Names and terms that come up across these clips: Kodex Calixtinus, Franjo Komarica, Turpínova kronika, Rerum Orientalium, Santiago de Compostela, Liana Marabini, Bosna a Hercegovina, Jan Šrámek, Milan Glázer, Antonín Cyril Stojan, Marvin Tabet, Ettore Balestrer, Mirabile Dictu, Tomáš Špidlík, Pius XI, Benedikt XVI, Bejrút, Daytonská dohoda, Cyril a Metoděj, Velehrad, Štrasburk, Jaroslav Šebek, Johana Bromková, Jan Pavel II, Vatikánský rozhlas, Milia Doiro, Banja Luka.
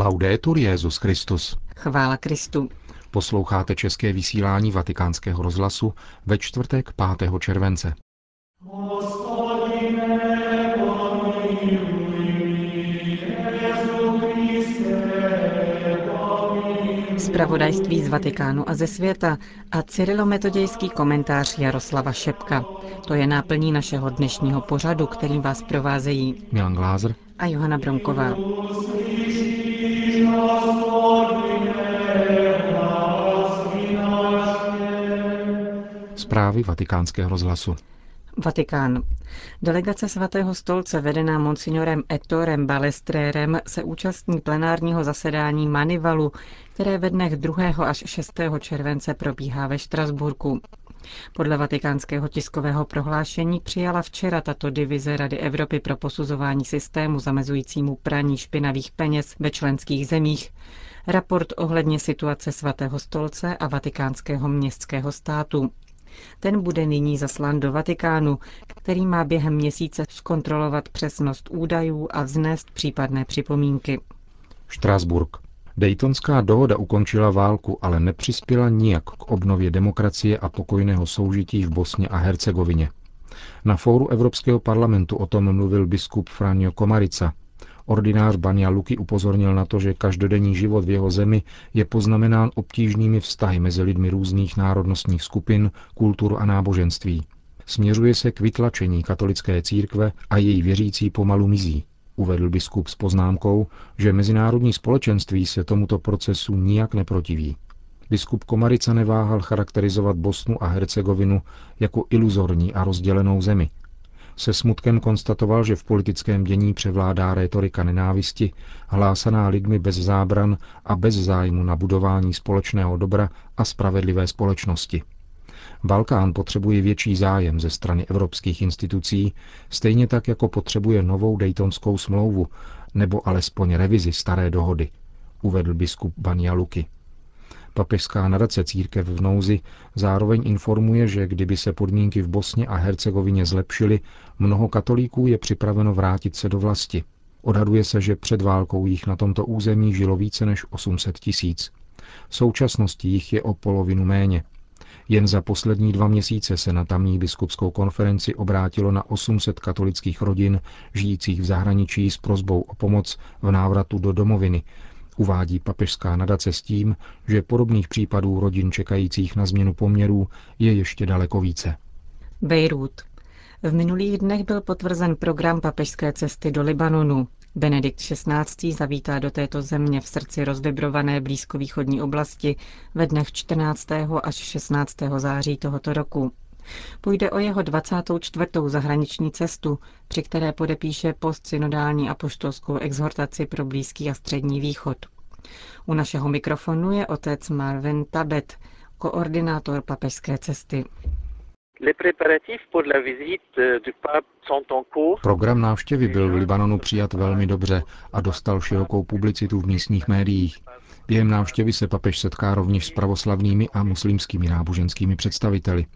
Laudetur Jesus Christus. Chvála Kristu. Posloucháte české vysílání Vatikánského rozhlasu ve čtvrtek 5. července. Zpravodajství z Vatikánu a ze světa a cyrilometodějský komentář Jaroslava Šebka. To je náplní našeho dnešního pořadu, kterým vás provázejí Milan Glázer a Johana Bromková. Zprávy Vatikánského rozhlasu. Vatikán. Delegace Svatého stolce vedená monsignorem Ettorem Balestrerem se účastní plenárního zasedání Manivalu, které ve dnech 2. až 6. července probíhá ve Štrasburku. Podle vatikánského tiskového prohlášení přijala včera tato divize Rady Evropy pro posuzování systému zamezujícímu praní špinavých peněz ve členských zemích raport ohledně situace Svatého stolce a vatikánského městského státu. Ten bude nyní zaslán do Vatikánu, který má během měsíce zkontrolovat přesnost údajů a vznést případné připomínky. Štrasburk. Daytonská dohoda ukončila válku, ale nepřispěla nijak k obnově demokracie a pokojného soužití v Bosně a Hercegovině. Na fóru Evropského parlamentu o tom mluvil biskup Franjo Komarica. Ordinář Banja Luky upozornil na to, že každodenní život v jeho zemi je poznamenán obtížnými vztahy mezi lidmi různých národnostních skupin, kultur a náboženství. Směřuje se k vytlačení katolické církve a její věřící pomalu mizí, uvedl biskup s poznámkou, že mezinárodní společenství se tomuto procesu nijak neprotiví. Biskup Komarica neváhal charakterizovat Bosnu a Hercegovinu jako iluzorní a rozdělenou zemi. Se smutkem konstatoval, že v politickém dění převládá rétorika nenávisti, hlásaná lidmi bez zábran a bez zájmu na budování společného dobra a spravedlivé společnosti. Balkán potřebuje větší zájem ze strany evropských institucí, stejně tak jako potřebuje novou Daytonskou smlouvu, nebo alespoň revizi staré dohody, uvedl biskup Banja Luky. Papežská nadace Církev v nouzi zároveň informuje, že kdyby se podmínky v Bosně a Hercegovině zlepšily, mnoho katolíků je připraveno vrátit se do vlasti. Odhaduje se, že před válkou jich na tomto území žilo více než 800 tisíc. V současnosti jich je o polovinu méně. Jen za poslední 2 měsíce se na tamní biskupskou konferenci obrátilo na 800 katolických rodin žijících v zahraničí s prosbou o pomoc v návratu do domoviny, uvádí papežská nadace s tím, že podobných případů rodin čekajících na změnu poměrů je ještě daleko více. Bejrút. V minulých dnech byl potvrzen program papežské cesty do Libanonu. Benedikt XVI. Zavítá do této země v srdci rozvibrované blízkovýchodní oblasti ve dnech 14. až 16. září tohoto roku. Půjde o jeho 24. zahraniční cestu, při které podepíše postsynodální apoštolskou exhortaci pro Blízký a Střední východ. U našeho mikrofonu je otec Marvin Tabet, koordinátor papežské cesty. Program návštěvy byl v Libanonu přijat velmi dobře a dostal širokou publicitu v místních médiích. Během návštěvy se papež setká rovněž s pravoslavnými a muslimskými náboženskými představiteli.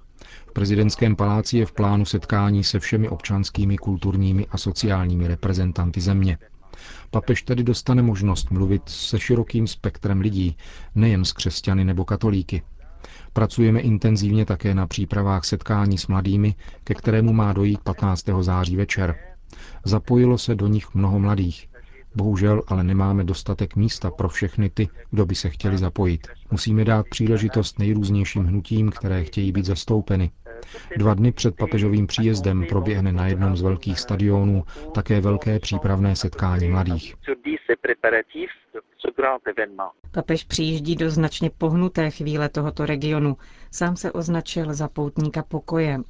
V prezidentském paláci je v plánu setkání se všemi občanskými, kulturními a sociálními reprezentanty země. Papež tedy dostane možnost mluvit se širokým spektrem lidí, nejen s křesťany nebo katolíky. Pracujeme intenzivně také na přípravách setkání s mladými, ke kterému má dojít 15. září večer. Zapojilo se do nich mnoho mladých. Bohužel ale nemáme dostatek místa pro všechny ty, kdo by se chtěli zapojit. Musíme dát příležitost nejrůznějším hnutím, které chtějí být zastoupeny. 2 dny před papežovým příjezdem proběhne na jednom z velkých stadionů také velké přípravné setkání mladých. Papež přijíždí do značně pohnuté chvíle tohoto regionu. Sám se označil za poutníka pokoje.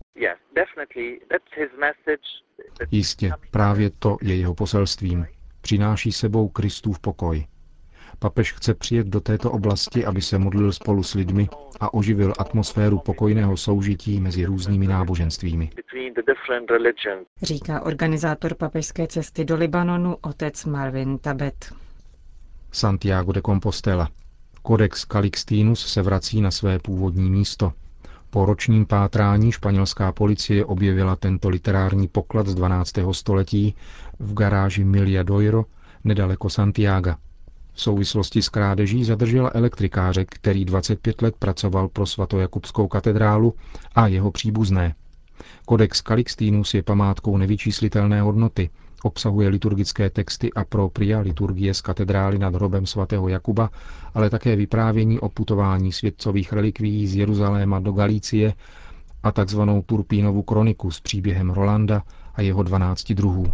Jistě, právě to je jeho poselstvím. Přináší sebou Kristův pokoj. Papež chce přijet do této oblasti, aby se modlil spolu s lidmi a oživil atmosféru pokojného soužití mezi různými náboženstvími. Říká organizátor papežské cesty do Libanonu otec Marvin Tabet. Santiago de Compostela. Kodex Calixtinus se vrací na své původní místo. Po ročním pátrání španělská policie objevila tento literární poklad z 12. století v garáži Milia Doiro nedaleko Santiaga. V souvislosti s krádeží zadržela elektrikáře, který 25 let pracoval pro svatojakubskou katedrálu, a jeho příbuzné. Kodex Calixtinus je památkou nevyčíslitelné hodnoty, obsahuje liturgické texty a propria liturgie z katedrály nad hrobem svatého Jakuba, ale také vyprávění o putování světcových relikvií z Jeruzaléma do Galície a tzv. Turpínovu kroniku s příběhem Rolanda a jeho 12 druhů.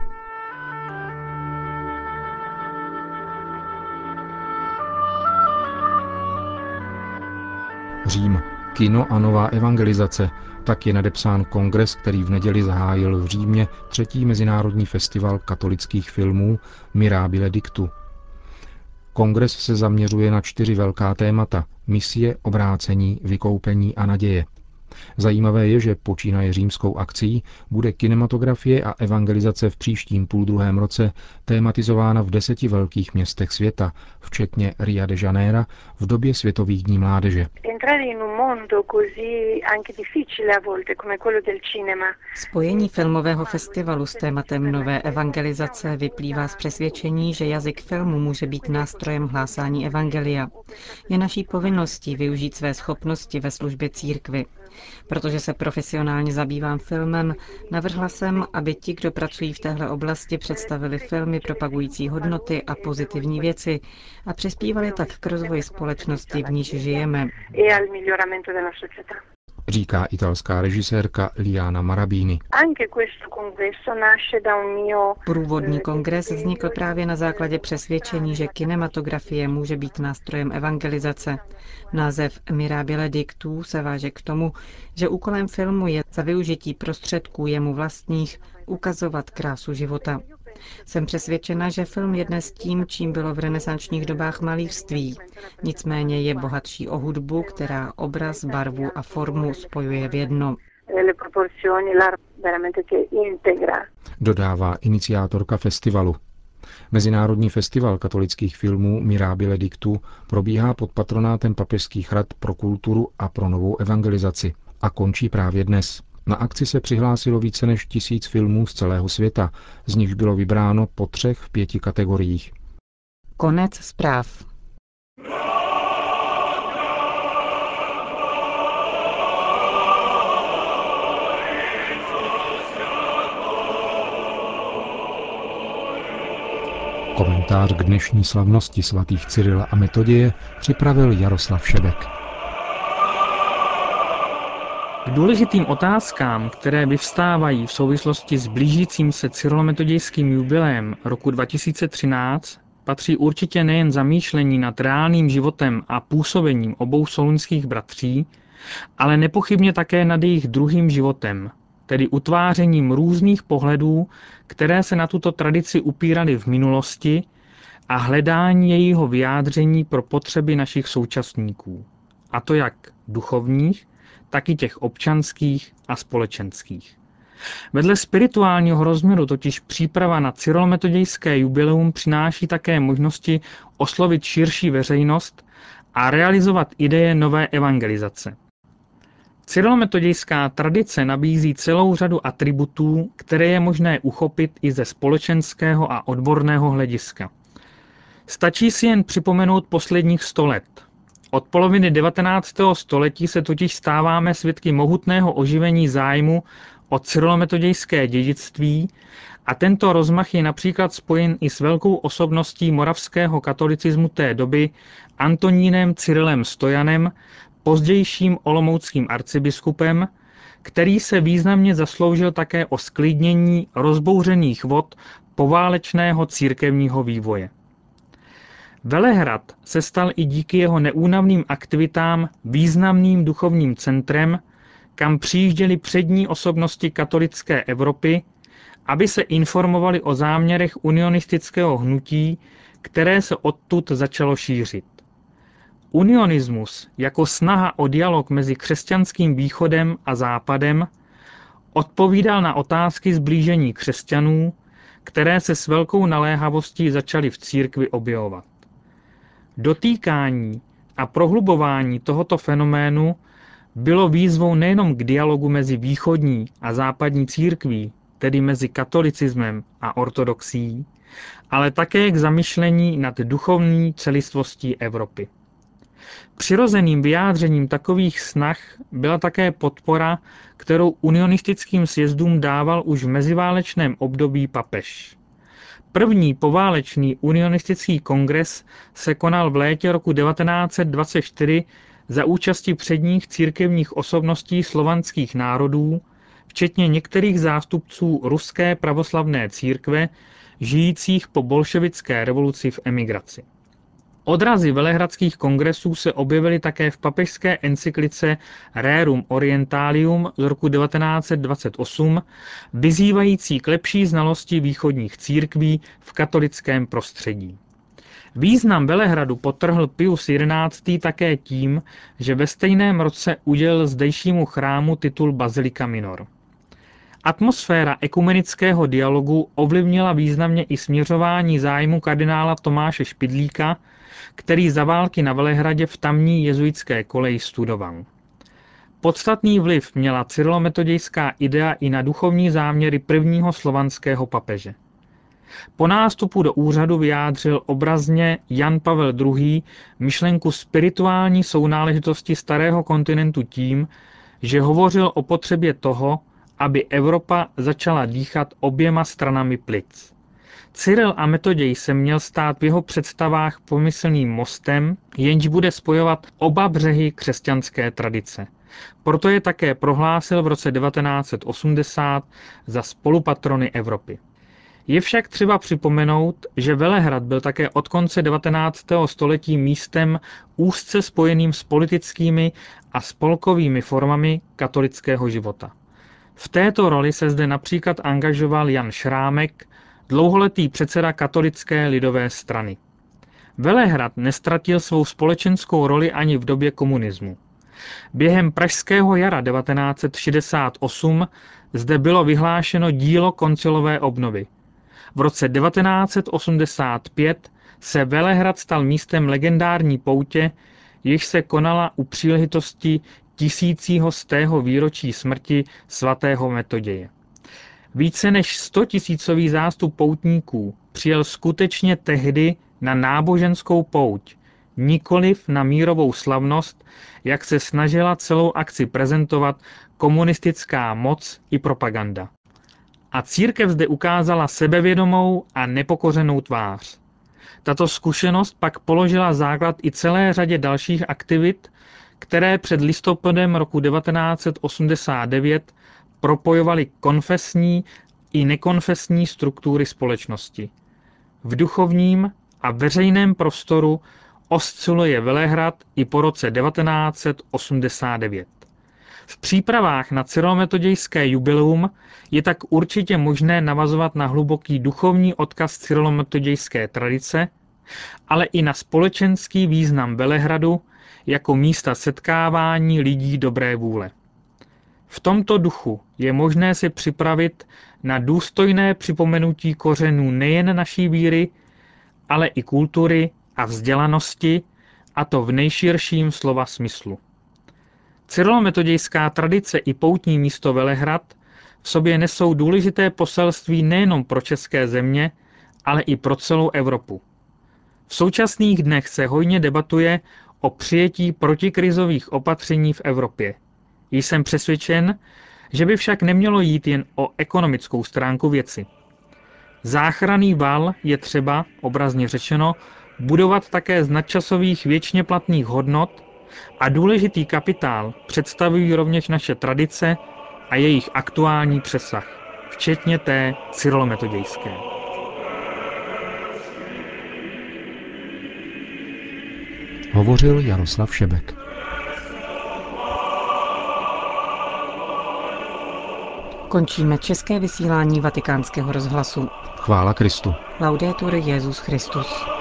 Řím. Kino a nová evangelizace. Tak je nadepsán kongres, který v neděli zahájil v Římě třetí mezinárodní festival katolických filmů Mirabile Dictu. Kongres se zaměřuje na 4 velká témata: misie, obrácení, vykoupení a naděje. Zajímavé je, že počínaje římskou akcí bude kinematografie a evangelizace v příštím půldruhém roce tématizována v 10 velkých městech světa, včetně Ria de Janeira, v době Světových dní mládeže. Spojení filmového festivalu s tématem nové evangelizace vyplývá z přesvědčení, že jazyk filmu může být nástrojem hlásání evangelia. Je naší povinností využít své schopnosti ve službě církvi. Protože se profesionálně zabývám filmem, navrhla jsem, aby ti, kdo pracují v téhle oblasti, představili filmy propagující hodnoty a pozitivní věci a přispívali tak k rozvoji společnosti, v níž žijeme. Říká italská režisérka Liana Marabini. Průvodní kongres vznikl právě na základě přesvědčení, že kinematografie může být nástrojem evangelizace. Název Mirabile Dictu se váže k tomu, že úkolem filmu je za využití prostředků jemu vlastních ukazovat krásu života. Jsem přesvědčena, že film je dnes tím, čím bylo v renesančních dobách malířství. Nicméně je bohatší o hudbu, která obraz, barvu a formu spojuje v jedno. Dodává iniciátorka festivalu. Mezinárodní festival katolických filmů Mirabile Dictu probíhá pod patronátem papežských rad pro kulturu a pro novou evangelizaci a končí právě dnes. Na akci se přihlásilo více než 1000 filmů z celého světa, z nich bylo vybráno po 3 v 5 kategoriích. Konec zpráv. Komentář k dnešní slavnosti svatých Cyrila a Metoděje připravil Jaroslav Šebek. K důležitým otázkám, které vyvstávají v souvislosti s blížícím se cyrilometodějským jubileem roku 2013, patří určitě nejen zamýšlení nad reálným životem a působením obou solunských bratří, ale nepochybně také nad jejich druhým životem, tedy utvářením různých pohledů, které se na tuto tradici upíraly v minulosti, a hledání jejího vyjádření pro potřeby našich současníků, a to jak duchovních, tak i těch občanských a společenských. Vedle spirituálního rozměru totiž příprava na cyrilometodějské jubileum přináší také možnosti oslovit širší veřejnost a realizovat ideje nové evangelizace. Cyrilometodějská tradice nabízí celou řadu atributů, které je možné uchopit i ze společenského a odborného hlediska. Stačí si jen připomenout posledních 100 let. Od poloviny 19. století se totiž stáváme svědky mohutného oživení zájmu o cyrilometodějské dědictví a tento rozmach je například spojen i s velkou osobností moravského katolicismu té doby Antonínem Cyrilem Stojanem, pozdějším olomouckým arcibiskupem, který se významně zasloužil také o sklidnění rozbouřených vod poválečného církevního vývoje. Velehrad se stal i díky jeho neúnavným aktivitám významným duchovním centrem, kam přijížděli přední osobnosti katolické Evropy, aby se informovali o záměrech unionistického hnutí, které se odtud začalo šířit. Unionismus jako snaha o dialog mezi křesťanským východem a západem odpovídal na otázky zblížení křesťanů, které se s velkou naléhavostí začaly v církvi objevovat. Dotýkání a prohlubování tohoto fenoménu bylo výzvou nejenom k dialogu mezi východní a západní církví, tedy mezi katolicismem a ortodoxií, ale také k zamyšlení nad duchovní celistvostí Evropy. Přirozeným vyjádřením takových snah byla také podpora, kterou unionistickým sjezdům dával už v meziválečném období papež. První poválečný unionistický kongres se konal v létě roku 1924 za účasti předních církevních osobností slovanských národů, včetně některých zástupců ruské pravoslavné církve, žijících po bolševické revoluci v emigraci. Odrazy velehradských kongresů se objevily také v papežské encyklice Rerum Orientalium z roku 1928, vyzývající k lepší znalosti východních církví v katolickém prostředí. Význam Velehradu podtrhl Pius XI. Také tím, že ve stejném roce udělil zdejšímu chrámu titul Bazilika Minor. Atmosféra ekumenického dialogu ovlivnila významně i směřování zájmu kardinála Tomáše Špidlíka, který za války na Velehradě v tamní jezuitské koleji studoval. Podstatný vliv měla cyrilometodějská idea i na duchovní záměry prvního slovanského papeže. Po nástupu do úřadu vyjádřil obrazně Jan Pavel II. Myšlenku spirituální sounáležitosti starého kontinentu tím, že hovořil o potřebě toho, aby Evropa začala dýchat oběma stranami plic. Cyril a Metoděj se měl stát v jeho představách pomyslným mostem, jenž bude spojovat oba břehy křesťanské tradice. Proto je také prohlásil v roce 1980 za spolupatrony Evropy. Je však třeba připomenout, že Velehrad byl také od konce 19. století místem úzce spojeným s politickými a spolkovými formami katolického života. V této roli se zde například angažoval Jan Šrámek, dlouholetý předseda katolické lidové strany. Velehrad neztratil svou společenskou roli ani v době komunismu. Během pražského jara 1968 zde bylo vyhlášeno dílo koncilové obnovy. V roce 1985 se Velehrad stal místem legendární poutě, jež se konala u příležitosti 1000. výročí smrti svatého Metoděje. Více než 100 000 zástup poutníků přijel skutečně tehdy na náboženskou pouť, nikoliv na mírovou slavnost, jak se snažila celou akci prezentovat komunistická moc i propaganda. A církev zde ukázala sebevědomou a nepokořenou tvář. Tato zkušenost pak položila základ i celé řadě dalších aktivit, které před listopadem roku 1989 propojovaly konfesní i nekonfesní struktury společnosti. V duchovním a veřejném prostoru osciluje Velehrad i po roce 1989. V přípravách na cyrilometodějské jubileum je tak určitě možné navazovat na hluboký duchovní odkaz cyrilometodějské tradice, ale i na společenský význam Velehradu jako místa setkávání lidí dobré vůle. V tomto duchu je možné se připravit na důstojné připomenutí kořenů nejen naší víry, ale i kultury a vzdělanosti, a to v nejširším slova smyslu. Cyrilometodějská tradice i poutní místo Velehrad v sobě nesou důležité poselství nejenom pro české země, ale i pro celou Evropu. V současných dnech se hojně debatuje o přijetí protikrizových opatření v Evropě. Jsem přesvědčen, že by však nemělo jít jen o ekonomickou stránku věci. Záchranný val je třeba, obrazně řečeno, budovat také z nadčasových věčně platných hodnot a důležitý kapitál představují rovněž naše tradice a jejich aktuální přesah, včetně té cyrilometodějské. Hovořil Jaroslav Šebek. Končíme české vysílání Vatikánského rozhlasu. Chvála Kristu. Laudetur Jesus Christus.